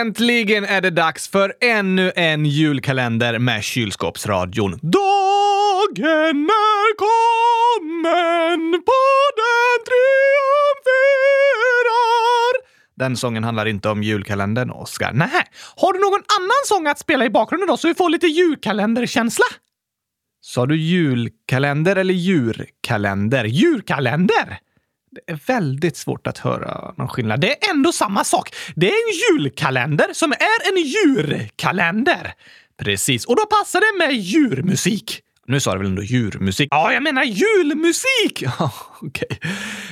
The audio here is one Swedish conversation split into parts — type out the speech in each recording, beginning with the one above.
Äntligen är det dags för ännu en julkalender med Kylskåpsradion. Dagen är kommen, på den triumferar. Den sången handlar inte om julkalendern, Oskar. Nähä, har du någon annan sång att spela i bakgrunden då så vi får lite julkalenderkänsla? Sa du julkalender eller djurkalender? Djurkalender! Det är väldigt svårt att höra någon skillnad. Det är ändå samma sak. Det är en julkalender som är en djurkalender. Precis, och då passar det med djurmusik. Nu sa du väl ändå djurmusik? Ja, jag menar julmusik! Ja, okej.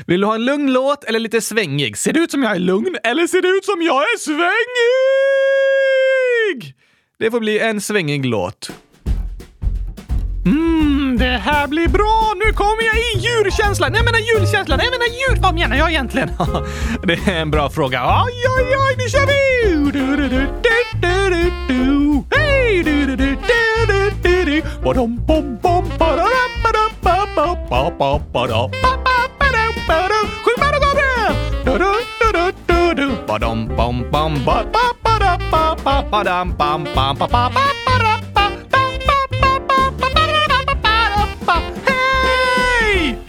Vill du ha en lugn låt eller lite svängig? Ser det ut som jag är lugn eller ser det ut som jag är svängig? Det får bli en svängig låt. Det här blir bra. Nu kommer jag i djurkänslan. Jag menar julkänslan. Jag menar djur. Vad menar jag egentligen? Det är en bra fråga. Aj, aj, aj. Nu kör vi!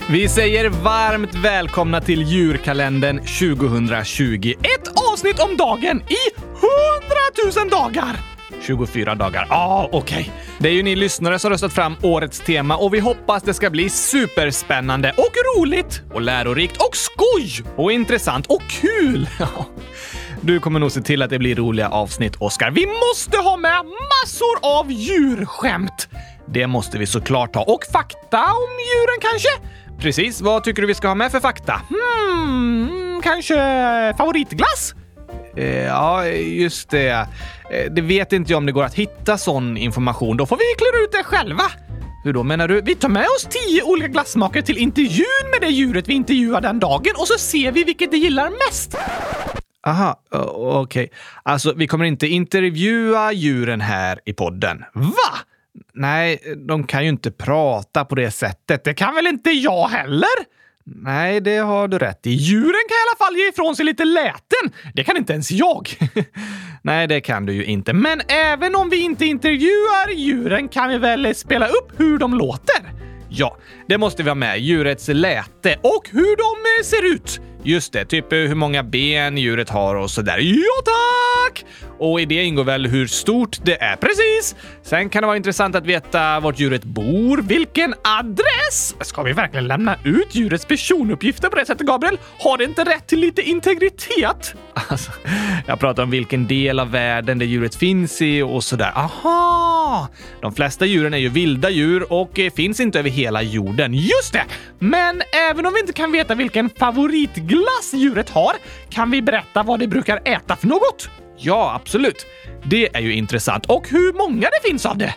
Vi säger varmt välkomna till djurkalendern 2020. Ett avsnitt om dagen i 100 000 dagar. 24 dagar. Okej. Det är ju ni lyssnare som röstat fram årets tema och vi hoppas det ska bli superspännande och roligt och lärorikt och skoj och intressant och kul. Du kommer nog se till att det blir roliga avsnitt, Oskar. Vi måste ha med massor av djurskämt. Det måste vi såklart ha. Och fakta om djuren kanske? Precis, vad tycker du vi ska ha med för fakta? Kanske favoritglass? Ja, just det. Det vet inte jag om det går att hitta sån information. Då får vi klura ut det själva. Hur då menar du? Vi tar med oss 10 olika glassmaker till intervjun med det djuret vi intervjuar den dagen. Och så ser vi vilket det gillar mest. Aha, okej. Alltså, vi kommer inte intervjua djuren här i podden. Va? Nej, de kan ju inte prata på det sättet. Det kan väl inte jag heller? Nej, det har du rätt i. Djuren kan i alla fall ge ifrån sig lite läten. Det kan inte ens jag. Nej, det kan du ju inte. Men även om vi inte intervjuar djuren kan vi väl spela upp hur de låter? Ja, det måste vi ha med. Djurets läte och hur de ser ut. Just det, typ hur många ben djuret har och sådär. Ja, tack! Och i det ingår väl hur stort det är, precis. Sen kan det vara intressant att veta vart djuret bor, vilken adress. Ska vi verkligen lämna ut djurets personuppgifter på det sättet, Gabriel? Har det inte rätt till lite integritet? Alltså, jag pratar om vilken del av världen det djuret finns i och sådär. Aha! De flesta djuren är ju vilda djur och finns inte över hela jorden. Just det! Men även om vi inte kan veta vilken favoritglass djuret har, kan vi berätta vad det brukar äta för något? Ja, absolut. Det är ju intressant. Och hur många det finns av det?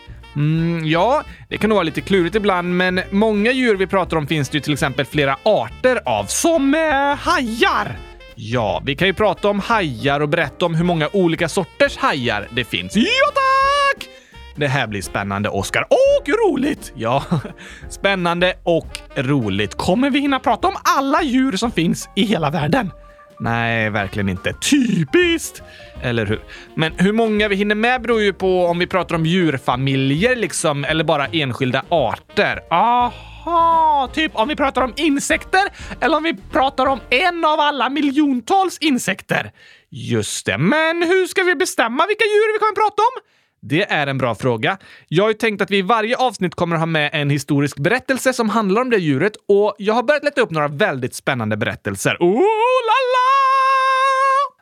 Ja, det kan nog vara lite klurigt ibland, men många djur vi pratar om finns det ju till exempel flera arter av, som hajar. Ja, vi kan ju prata om hajar och berätta om hur många olika sorters hajar det finns. Ja, tack! Det här blir spännande, Oskar. Och roligt! Ja, spännande och roligt. Kommer vi hinna prata om alla djur som finns i hela världen? Nej, verkligen inte. Typiskt! Eller hur? Men hur många vi hinner med beror ju på om vi pratar om djurfamiljer liksom, eller bara enskilda arter. Aha! Typ om vi pratar om insekter eller om vi pratar om en av alla miljontals insekter. Just det. Men hur ska vi bestämma vilka djur vi kommer prata om? Det är en bra fråga. Jag har ju tänkt att vi i varje avsnitt kommer att ha med en historisk berättelse som handlar om det djuret. Och jag har börjat leta upp några väldigt spännande berättelser. Oh la la!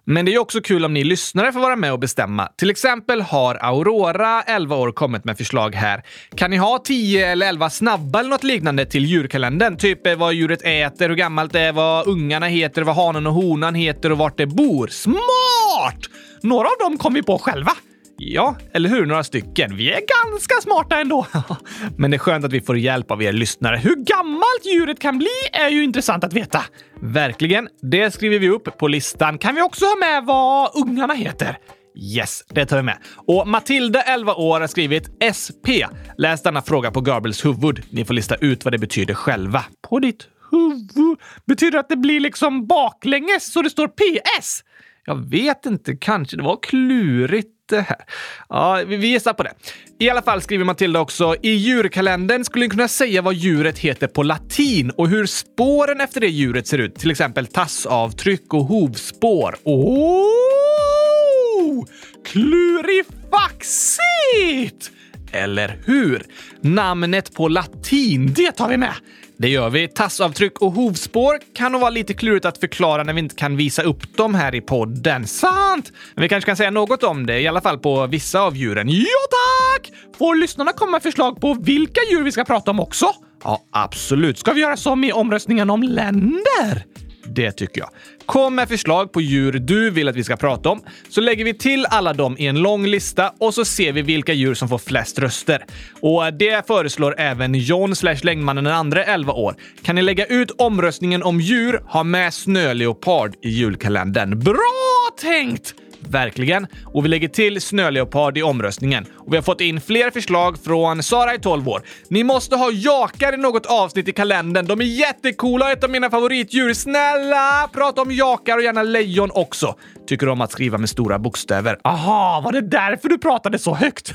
Men det är också kul om ni lyssnare får vara med och bestämma. Till exempel har Aurora, 11 år, kommit med förslag här. Kan ni ha 10 eller 11 snabba eller något liknande till djurkalendern? Typ vad djuret äter, hur gammalt det är, vad ungarna heter, vad hanen och honan heter och vart det bor. Smart! Några av dem kom vi på själva. Ja, eller hur? Några stycken. Vi är ganska smarta ändå. Men det är skönt att vi får hjälp av er lyssnare. Hur gammalt djuret kan bli är ju intressant att veta. Verkligen. Det skriver vi upp på listan. Kan vi också ha med vad ungarna heter? Yes, det tar vi med. Och Matilda, 11 år, har skrivit SP. Läs denna fråga på Gabriels huvud. Ni får lista ut vad det betyder själva. På ditt huvud? Betyder att det blir liksom baklänges så det står PS? Jag vet inte, kanske det var klurigt det här. Ja, vi gissar på det. I alla fall skriver Matilda också, i djurkalendern skulle ni kunna säga vad djuret heter på latin och hur spåren efter det djuret ser ut. Till exempel tassavtryck och hovspår. Oh! Klurifaxigt! Eller hur? Namnet på latin, det tar vi med. Det gör vi. Tassavtryck och hovspår kan nog vara lite klurigt att förklara när vi inte kan visa upp dem här i podden. Sant! Men vi kanske kan säga något om det, i alla fall på vissa av djuren. Ja, tack! Får lyssnarna komma förslag på vilka djur vi ska prata om också? Ja, absolut. Ska vi göra som i omröstningen om länder? Det tycker jag. Kom med förslag på djur du vill att vi ska prata om, så lägger vi till alla dem i en lång lista och så ser vi vilka djur som får flest röster. Och det föreslår även John/Längmannen den andra 11 år. Kan ni lägga ut omröstningen om djur, ha med snöleopard i julkalendern. Bra tänkt! Verkligen. Och vi lägger till snöleopard i omröstningen. Och vi har fått in fler förslag från Sara i 12 år. Ni måste ha jakar i något avsnitt i kalendern. De är jättekola, ett av mina favoritdjur. Snälla, prata om jakar och gärna lejon också. Tycker om att skriva med stora bokstäver. Aha, var det därför du pratade så högt?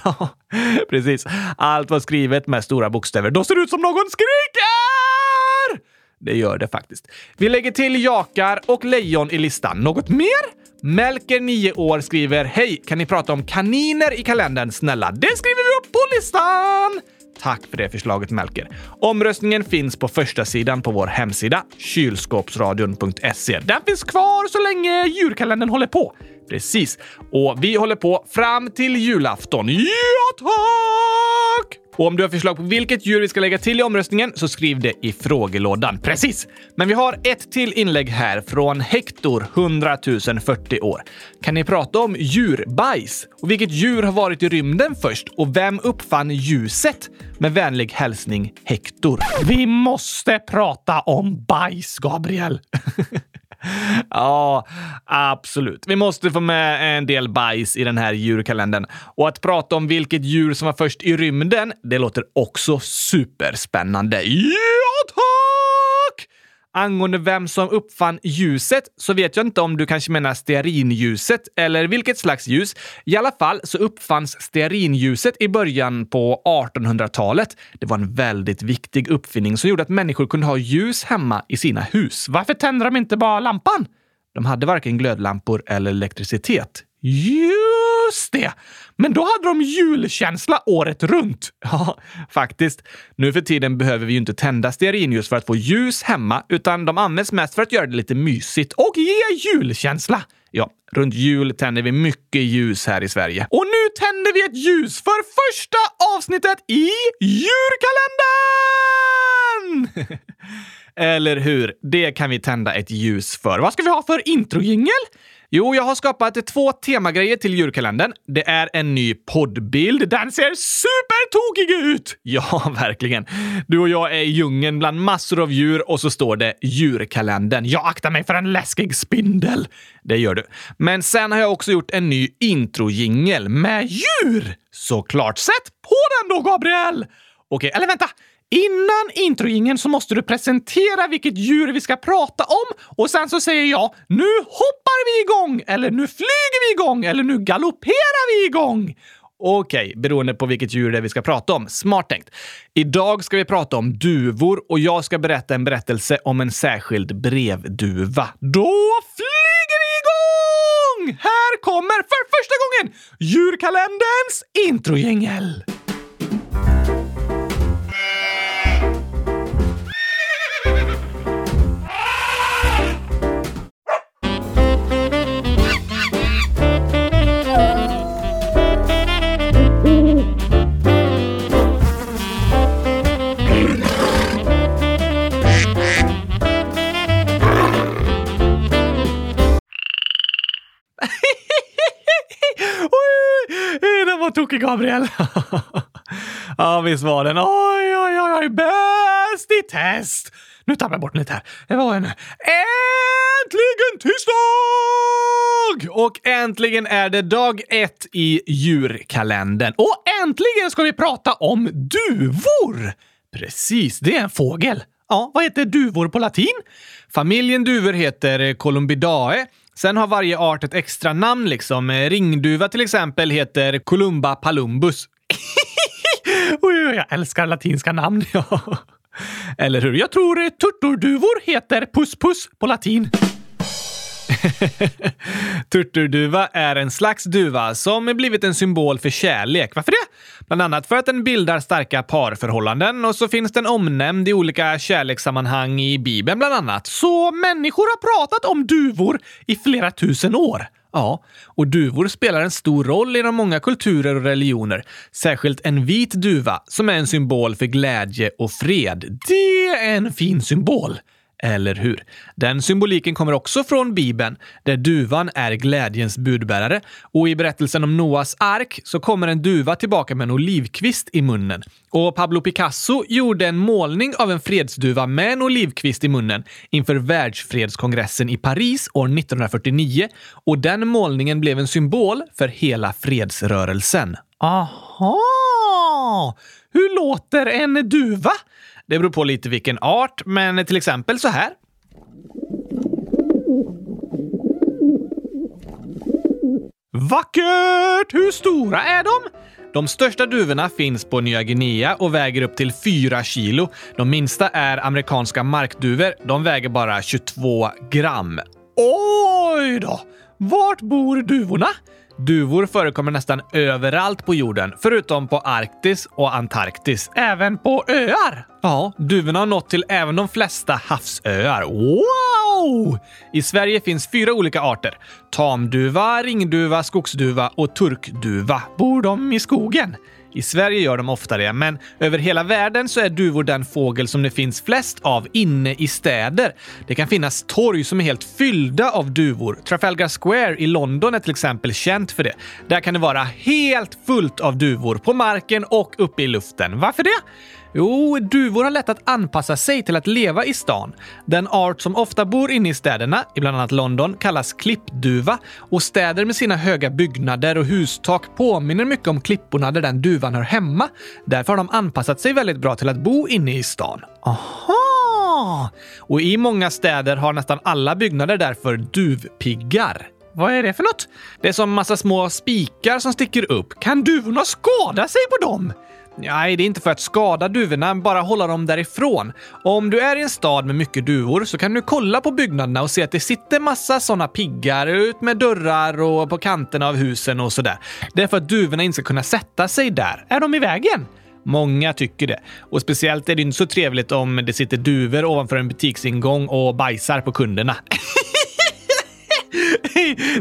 Precis. Allt var skrivet med stora bokstäver. Då ser det ut som någon skriker! Det gör det faktiskt. Vi lägger till jakar och lejon i listan. Något mer? Melker 9 år skriver, hej, kan ni prata om kaniner i kalendern, snälla? Det skriver vi upp på listan! Tack för det förslaget, Melker. Omröstningen finns på första sidan på vår hemsida, kylskåpsradion.se. Den finns kvar så länge djurkalendern håller på. Precis. Och vi håller på fram till julafton. Ja, tack! Och om du har förslag på vilket djur vi ska lägga till i omröstningen så skriv det i frågelådan. Precis! Men vi har ett till inlägg här från Hector, 100 040 år. Kan ni prata om djurbajs? Och vilket djur har varit i rymden först? Och vem uppfann ljuset? Med vänlig hälsning, Hector. Vi måste prata om bajs, Gabriel. Ja, absolut. Vi måste få med en del bajs i den här djurkalendern. Och att prata om vilket djur som var först i rymden, det låter också superspännande. Ja, tack! Angående vem som uppfann ljuset så vet jag inte om du kanske menar stearinljuset eller vilket slags ljus. I alla fall så uppfanns stearinljuset i början på 1800-talet. Det var en väldigt viktig uppfinning som gjorde att människor kunde ha ljus hemma i sina hus. Varför tände de inte bara lampan? De hade varken glödlampor eller elektricitet. Just det! Men då hade de julkänsla året runt. Ja, faktiskt. Nu för tiden behöver vi ju inte tända stearinljus för att få ljus hemma, utan de används mest för att göra det lite mysigt och ge julkänsla. Ja, runt jul tänder vi mycket ljus här i Sverige. Och nu tänder vi ett ljus för första avsnittet i djurkalendern! Eller hur? Det kan vi tända ett ljus för. Vad ska vi ha för introjingel? Jo, jag har skapat 2 temagrejer till djurkalendern. Det är en ny poddbild. Den ser supertokig ut! Ja, verkligen. Du och jag är i djungeln bland massor av djur och så står det djurkalendern. Jag aktar mig för en läskig spindel. Det gör du. Men sen har jag också gjort en ny introjingel med djur. Såklart. Sätt på den då, Gabriel! Okej, eller vänta. Innan introjingen så måste du presentera vilket djur vi ska prata om och sen så säger jag, nu hoppar vi igång, eller nu flyger vi igång, eller nu galopperar vi igång. Okej, beroende på vilket djur det är vi ska prata om. Smart tänkt. Idag ska vi prata om duvor och jag ska berätta en berättelse om en särskild brevduva. Då flyger vi igång! Här kommer för första gången djurkalenderns introjingel. Tokig Gabriel. Ja, visst var den. Oj, bäst i test. Nu tappar jag bort lite här. Det var en äntligen tisdag! Och äntligen är det dag 1 i djurkalendern. Och äntligen ska vi prata om duvor. Precis, det är en fågel. Ja, vad heter duvor på latin? Familjen duvor heter Columbidae Sen har varje art ett extra namn liksom. Ringduva till exempel heter Columba palumbus. Jag älskar latinska namn, ja. Eller hur? Jag tror turturduvor heter puss-puss på latin. Turturduva är en slags duva som har blivit en symbol för kärlek. Varför det? Bland annat för att den bildar starka parförhållanden, och så finns den omnämnd i olika kärlekssammanhang i Bibeln bland annat. Så människor har pratat om duvor i flera tusen år. Ja, och duvor spelar en stor roll inom många kulturer och religioner. Särskilt en vit duva som är en symbol för glädje och fred. Det är en fin symbol. Eller hur? Den symboliken kommer också från Bibeln, där duvan är glädjens budbärare. Och i berättelsen om Noas ark så kommer en duva tillbaka med en olivkvist i munnen. Och Pablo Picasso gjorde en målning av en fredsduva med en olivkvist i munnen inför världsfredskongressen i Paris år 1949. Och den målningen blev en symbol för hela fredsrörelsen. Aha! Hur låter en duva? Det beror på lite vilken art, men till exempel så här. Vackert! Hur stora är de? De största duvorna finns på Nya Guinea och väger upp till 4 kilo. De minsta är amerikanska markduvor. De väger bara 22 gram. Oj då! Vart bor duvorna? Duvor förekommer nästan överallt på jorden, förutom på Arktis och Antarktis. Även på öar? Ja, duvorna har nått till även de flesta havsöar. Wow! I Sverige finns 4 olika arter. Tamduva, ringduva, skogsduva och turkduva. Bor de i skogen? I Sverige gör de ofta det, men över hela världen så är duvor den fågel som det finns flest av inne i städer. Det kan finnas torg som är helt fyllda av duvor. Trafalgar Square i London är till exempel känt för det. Där kan det vara helt fullt av duvor på marken och uppe i luften. Varför det? Jo, duvor har lätt att anpassa sig till att leva i stan. Den art som ofta bor inne i städerna, i bland annat London, kallas klippduva. Och städer med sina höga byggnader och hustak påminner mycket om klipporna där den duvan hör hemma. Därför har de anpassat sig väldigt bra till att bo inne i stan. Aha! Och i många städer har nästan alla byggnader därför duvpiggar. Vad är det för något? Det är som massa små spikar som sticker upp. Kan duvorna skada sig på dem? Nej, det är inte för att skada duvorna, bara hålla dem därifrån. Om du är i en stad med mycket duvor så kan du kolla på byggnaderna och se att det sitter massa såna piggar ut med dörrar och på kanterna av husen och sådär. Det är för att duvorna inte ska kunna sätta sig där. Är de i vägen? Många tycker det. Och speciellt är det inte så trevligt om det sitter duvor ovanför en butiksingång och bajsar på kunderna.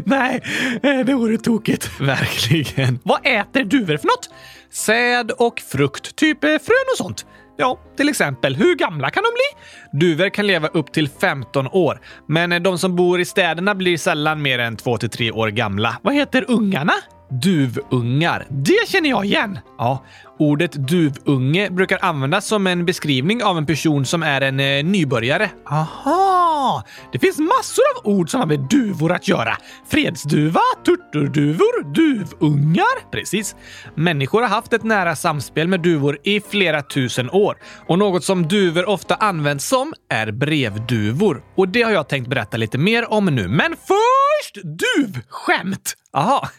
Nej, det vore tokigt. Verkligen. Vad äter duvor för något? Säd och frukt, typ frön och sånt. Ja, till exempel. Hur gamla kan de bli? Duvor kan leva upp till 15 år. Men de som bor i städerna blir sällan mer än 2-3 år gamla. Vad heter ungarna? Duvungar. Det känner jag igen. Ja, ordet duvunge brukar användas som en beskrivning av en person som är en nybörjare. Aha! Det finns massor av ord som har med duvor att göra. Fredsduva, turturduvor, duvungar. Precis. Människor har haft ett nära samspel med duvor i flera tusen år. Och något som duvor ofta används som är brevduvor. Och det har jag tänkt berätta lite mer om nu. Men först duvskämt! Aha,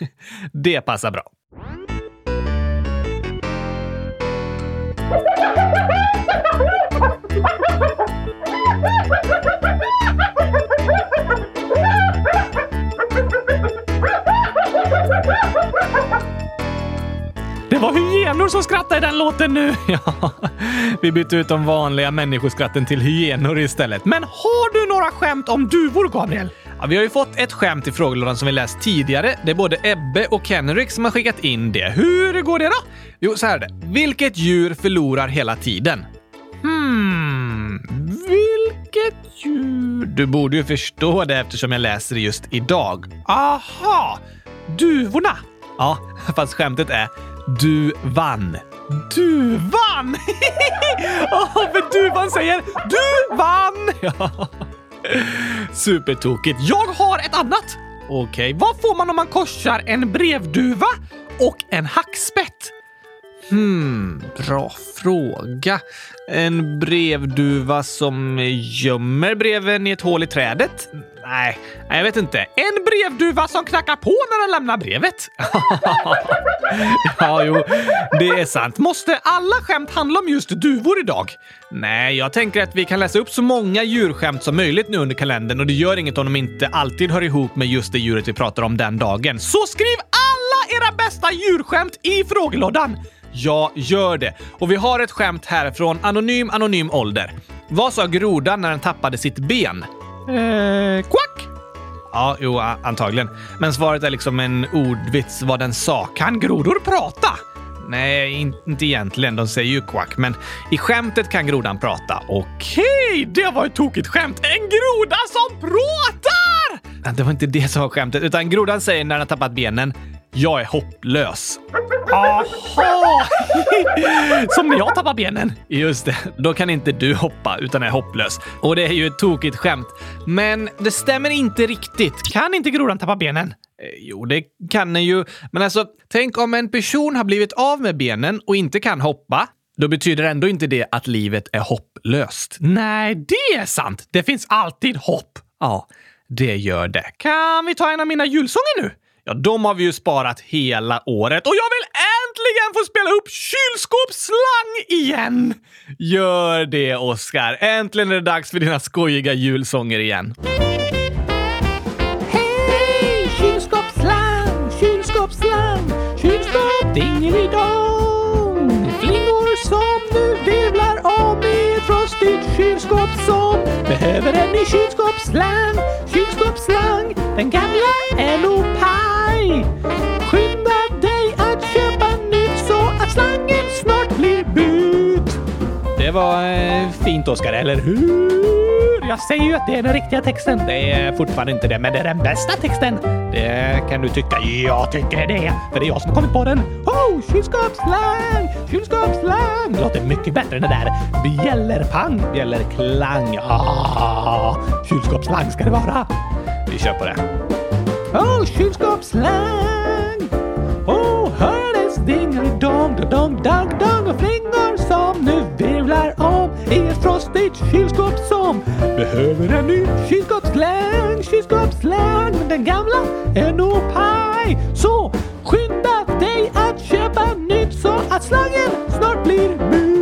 det passar bra. Det var hyenor som skrattade i den låten nu. Ja, vi bytte ut de vanliga människoskratten till hyenor istället. Men har du några skämt om duvor, Gabriel? Ja, vi har ju fått ett skämt i frågelådan som vi läst tidigare. Det är både Ebbe och Kenrik som har skickat in det. Hur går det då? Jo, så här är det. Vilket djur förlorar hela tiden? Vilket djur? Du borde ju förstå det eftersom jag läser det just idag. Aha! Duvorna! Ja, fast skämtet är du vann. Du vann! För duvan säger du vann! Ja. Supertokigt. Jag har ett annat. Okej, vad får man om man korsar en brevduva och en hackspett? Bra fråga. En brevduva som gömmer breven i ett hål i trädet? Nej, jag vet inte. En brevduva som knackar på när den lämnar brevet. Ja, jo, det är sant. Måste alla skämt handla om just duvor idag? Nej, jag tänker att vi kan läsa upp så många djurskämt som möjligt nu under kalendern. Och det gör inget om de inte alltid hör ihop med just det djuret vi pratar om den dagen. Så skriv alla era bästa djurskämt i frågelådan. Ja, gör det. Och vi har ett skämt här från Anonym ålder. Vad sa grodan när den tappade sitt ben? Quack! Ja, jo, antagligen. Men svaret är liksom en ordvits vad den sa. Kan grodor prata? Nej, inte egentligen. De säger ju quack. Men i skämtet kan grodan prata. Okej, det var ett tokigt skämt. En groda som pratar! Det var inte det som var skämtet. Utan grodan säger när den har tappat benen: jag är hopplös. Aha! Som när jag tappar benen. Just det, då kan inte du hoppa utan är hopplös. Och det är ju ett tokigt skämt. Men det stämmer inte riktigt. Kan inte grodan tappa benen? Jo, det kan den ju. Men alltså, tänk om en person har blivit av med benen och inte kan hoppa. Då betyder ändå inte det att livet är hopplöst. Nej, det är sant. Det finns alltid hopp. Ja, det gör det. Kan vi ta en av mina julsånger nu? Ja, de har vi ju sparat hela året. Och jag vill äntligen få spela upp kylskåpsslang igen. Gör det, Oskar. Äntligen är det dags för dina skojiga julsånger igen. Hej, kylskåpsslang, kylskåpsslang, kylskåp dingelidong. Flingor som nu virvlar om i ett frostigt kylskåp som behöver en ny kylskåpsslang, kylskåpsslang. Den gamla är lopa. Skynda dig att köpa nytt så att slangen snart blir bytt. Det var fint, Oskar, eller hur? Jag säger ju att det är den riktiga texten. Det är fortfarande inte det, men det är den bästa texten. Det kan du tycka. Jag tycker det, för det är jag som har kommit på den. Oh, kylskåpsslang, kylskåpsslang. Låter mycket bättre än det där. Bjällerpang, bjällerklang. Ah, kylskåpsslang ska det vara. Vi kör på det. Oh, kylskåpsslang. Oh, hördes ding-dong, dong, dong, dong. Och flingor som nu virvlar om i ett frostigt kylskåp som behöver en ny kylskåpsslang, kylskåpsslang. Men den gamla är nog paj. Så skynda dig att köpa nytt så att slangen snart blir bytt.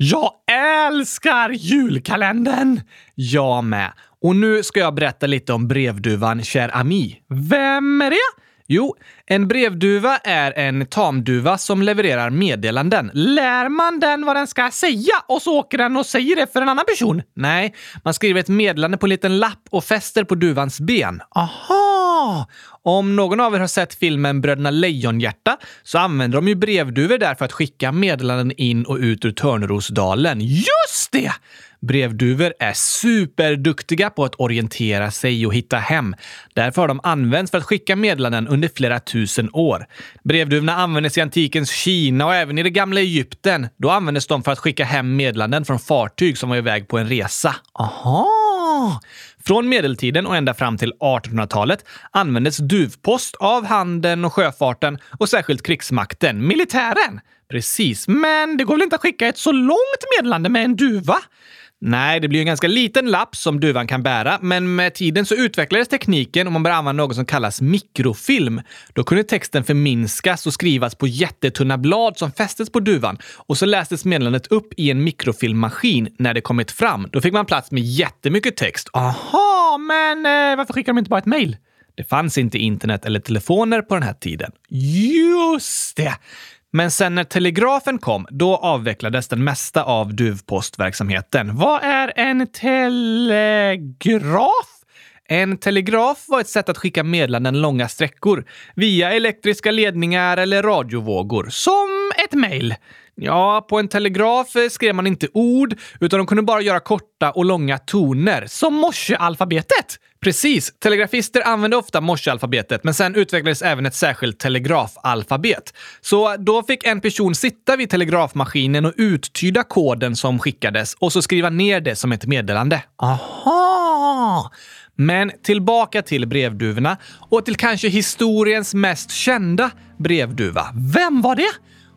Jag älskar julkalendern! Jag med. Och nu ska jag berätta lite om brevduvan Cher Ami. Vem är det? Jo, en brevduva är en tamduva som levererar meddelanden. Lär man den vad den ska säga och så åker den och säger det för en annan person? Nej, man skriver ett meddelande på en liten lapp och fäster på duvans ben. Aha! Om någon av er har sett filmen Bröderna Lejonhjärta så använder de ju brevduvor där för att skicka meddelanden in och ut ur Törnrosdalen. Just det! Brevduvor är superduktiga på att orientera sig och hitta hem. Därför har de använts för att skicka meddelanden under flera tusen år. Brevduvorna användes i antikens Kina och även i det gamla Egypten. Då användes de för att skicka hem meddelanden från fartyg som var iväg på en resa. Aha! Från medeltiden och ända fram till 1800-talet användes duvpost av handeln och sjöfarten och särskilt krigsmakten, militären. Precis, men det går väl inte att skicka ett så långt meddelande med en duva? Nej, det blir en ganska liten lapp som duvan kan bära, men med tiden så utvecklades tekniken och man började använda något som kallas mikrofilm. Då kunde texten förminskas och skrivas på jättetunna blad som fästes på duvan och så lästes meddelandet upp i en mikrofilmmaskin när det kommit fram. Då fick man plats med jättemycket text. Aha, men varför skickar de inte bara ett mejl? Det fanns inte internet eller telefoner på den här tiden. Just det! Men sen när telegrafen kom, då avvecklades den mesta av duvpostverksamheten. Vad är en telegraf? En telegraf var ett sätt att skicka meddelanden långa sträckor via elektriska ledningar eller radiovågor, som ett mejl. Ja, på en telegraf skrev man inte ord, utan de kunde bara göra korta och långa toner. Som morsealfabetet! Precis, telegrafister använde ofta morsealfabetet, men sen utvecklades även ett särskilt telegrafalfabet. Så då fick en person sitta vid telegrafmaskinen och uttyda koden som skickades och så skriva ner det som ett meddelande. Aha! Men tillbaka till brevduvorna och till kanske historiens mest kända brevduva. Vem var det?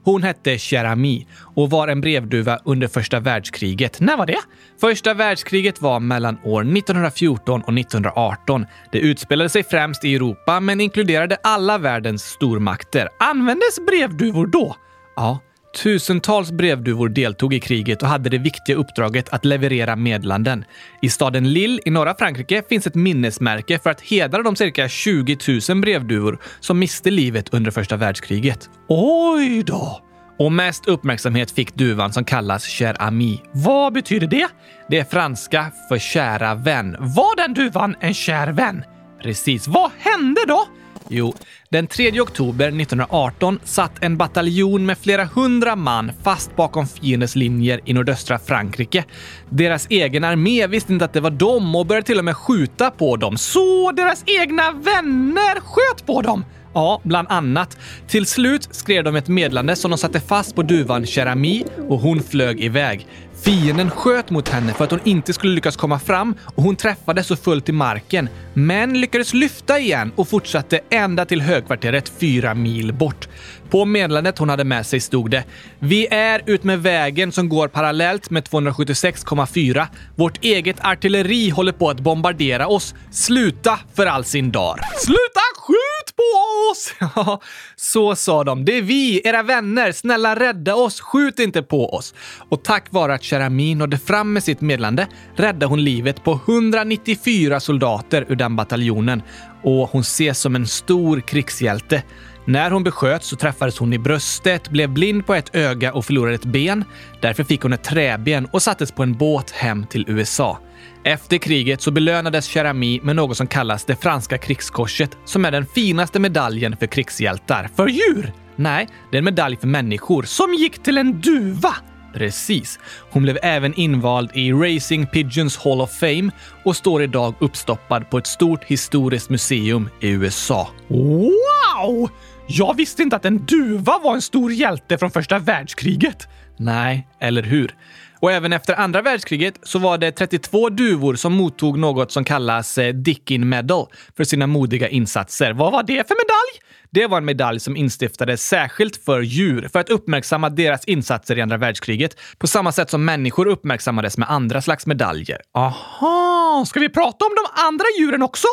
Hon hette Cher Ami och var en brevduva under första världskriget. När var det? Första världskriget var mellan år 1914 och 1918. Det utspelade sig främst i Europa men inkluderade alla världens stormakter. Användes brevduvor då? Ja, tusentals brevduvor deltog i kriget och hade det viktiga uppdraget att leverera meddelanden. I staden Lille i norra Frankrike finns ett minnesmärke för att hedra de cirka 20 000 brevduvor som miste livet under första världskriget. Oj då! Och mest uppmärksamhet fick duvan som kallas Cher Ami. Vad betyder det? Det är franska för kära vän. Var den duvan en kär vän? Precis. Vad hände då? Jo, den 3 oktober 1918 satt en bataljon med flera hundra man fast bakom fiendens linjer i nordöstra Frankrike. Deras egen armé visste inte att det var dem och började till och med skjuta på dem. Så deras egna vänner sköt på dem! Ja, bland annat. Till slut skrev de ett meddelande som de satte fast på duvan Cher Ami och hon flög iväg. Fienden sköt mot henne för att hon inte skulle lyckas komma fram och hon träffades så fullt i marken. Men lyckades lyfta igen och fortsatte ända till högkvarteret 4 mil bort. På meddelandet hon hade med sig stod det: Vi är ut med vägen som går parallellt med 276,4. Vårt eget artilleri håller på att bombardera oss. Sluta för all sin dag. Sluta skjut på oss! Ja, så sa de. Det är vi, era vänner. Snälla rädda oss. Skjut inte på oss. Och tack vare att Cher Ami nådde fram med sitt meddelande räddade hon livet på 194 soldater ur den bataljonen. Och hon ses som en stor krigshjälte. När hon besköts så träffades hon i bröstet, blev blind på ett öga och förlorade ett ben. Därför fick hon ett träben och sattes på en båt hem till USA. Efter kriget så belönades Cher Ami med något som kallas det franska krigskorset, som är den finaste medaljen för krigshjältar. För djur? Nej, det är en medalj för människor som gick till en duva. Precis. Hon blev även invald i Racing Pigeons Hall of Fame och står idag uppstoppad på ett stort historiskt museum i USA. Wow! Jag visste inte att en duva var en stor hjälte från första världskriget. Nej, eller hur? Och även efter andra världskriget så var det 32 duvor som mottog något som kallas Dickin Medal för sina modiga insatser. Vad var det för medalj? Det var en medalj som instiftades särskilt för djur för att uppmärksamma deras insatser i andra världskriget på samma sätt som människor uppmärksammades med andra slags medaljer. Aha, ska vi prata om de andra djuren också?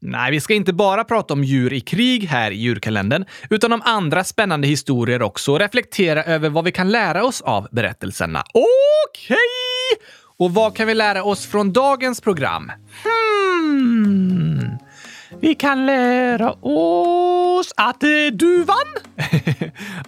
Nej, vi ska inte bara prata om djur i krig här i djurkalendern, utan om andra spännande historier också och reflektera över vad vi kan lära oss av berättelserna. Okej! Och vad kan vi lära oss från dagens program? Vi kan lära oss att duvan...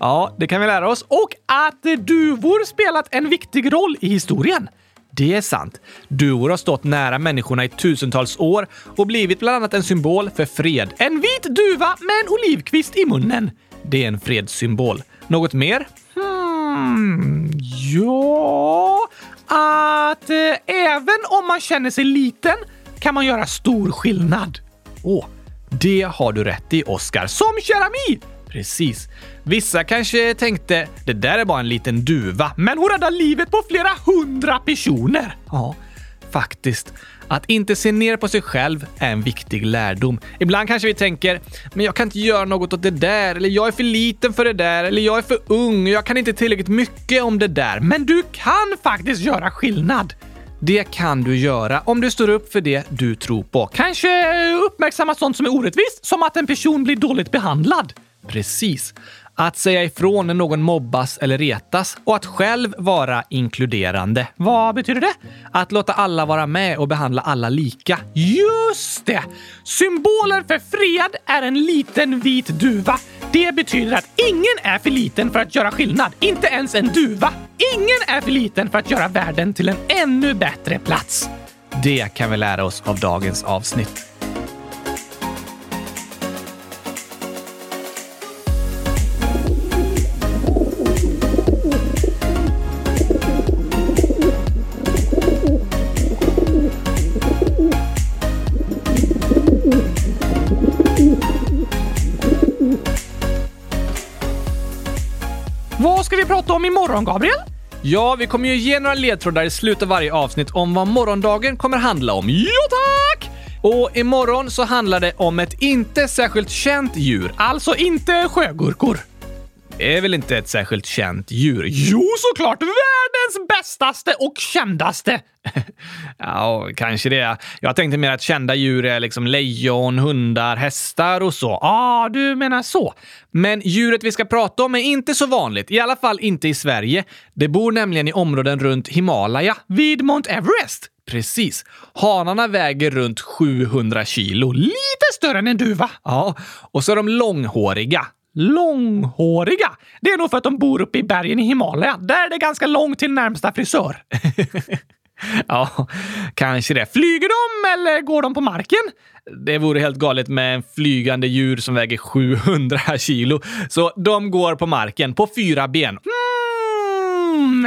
ja, det kan vi lära oss. Och att duvor spelat en viktig roll i historien. Det är sant. Duvor har stått nära människorna i tusentals år och blivit bland annat en symbol för fred. En vit duva med en olivkvist i munnen. Det är en fredssymbol. Något mer? Ja... Att även om man känner sig liten kan man göra stor skillnad. Åh, det har du rätt i, Oscar. Som Cher Ami! Precis. Vissa kanske tänkte, det där är bara en liten duva. Men hon räddade livet på flera hundra personer. Ja, faktiskt. Att inte se ner på sig själv är en viktig lärdom. Ibland kanske vi tänker, men jag kan inte göra något åt det där. Eller jag är för liten för det där. Eller jag är för ung och jag kan inte tillräckligt mycket om det där. Men du kan faktiskt göra skillnad. Det kan du göra om du står upp för det du tror på. Kanske uppmärksamma sånt som är orättvist, som att en person blir dåligt behandlad. Precis. Att säga ifrån när någon mobbas eller retas och att själv vara inkluderande. Vad betyder det? Att låta alla vara med och behandla alla lika. Just det! Symbolen för fred är en liten vit duva. Det betyder att ingen är för liten för att göra skillnad. Inte ens en duva. Ingen är för liten för att göra världen till en ännu bättre plats. Det kan vi lära oss av dagens avsnitt. ska vi prata om imorgon, Gabriel? Ja, vi kommer ju ge några ledtrådar i slutet av varje avsnitt om vad morgondagen kommer handla om. Jo tack! Och imorgon så handlar det om ett inte särskilt känt djur. Alltså inte sjögurkor. Det är väl inte ett särskilt känt djur? Jo, såklart! Världens bästaste och kändaste! Ja, kanske det. Jag tänkte mer att kända djur är liksom lejon, hundar, hästar och så. Ah, du menar så. Men djuret vi ska prata om är inte så vanligt. I alla fall inte i Sverige. Det bor nämligen i områden runt Himalaya. Vid Mount Everest. Precis. Hanarna väger runt 700 kilo. Lite större än en duva. Ja, och så är de långhåriga. Långhåriga. Det är nog för att de bor uppe i bergen i Himalaya. Där är det ganska långt till närmsta frisör. Ja, kanske det. Flyger de eller går de på marken? Det vore helt galet med en flygande djur som väger 700 kilo. Så de går på marken på 4 ben.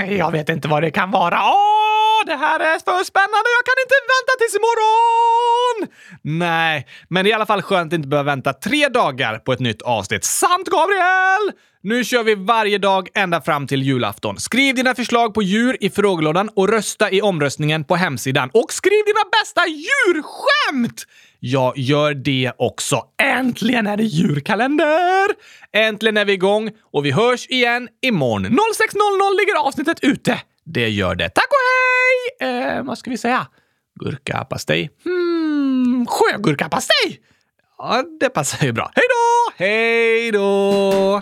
Jag vet inte vad det kan vara. Det här är för spännande. Jag kan inte vänta tills imorgon! Nej, men det är i alla fall skönt att inte behöva vänta 3 dagar på ett nytt avsnitt. Sant, Gabriel! Nu kör vi varje dag ända fram till julafton. Skriv dina förslag på djur i frågelådan och rösta i omröstningen på hemsidan. Och skriv dina bästa djurskämt! Jag gör det också. Äntligen är det djurkalender! Äntligen är vi igång och vi hörs igen imorgon. 06.00 ligger avsnittet ute. Det gör det. Tack och hej! Vad ska vi säga? Gurkapastej. Sjögurkapastej! Ja, det passar ju bra. Hej då! Hej då!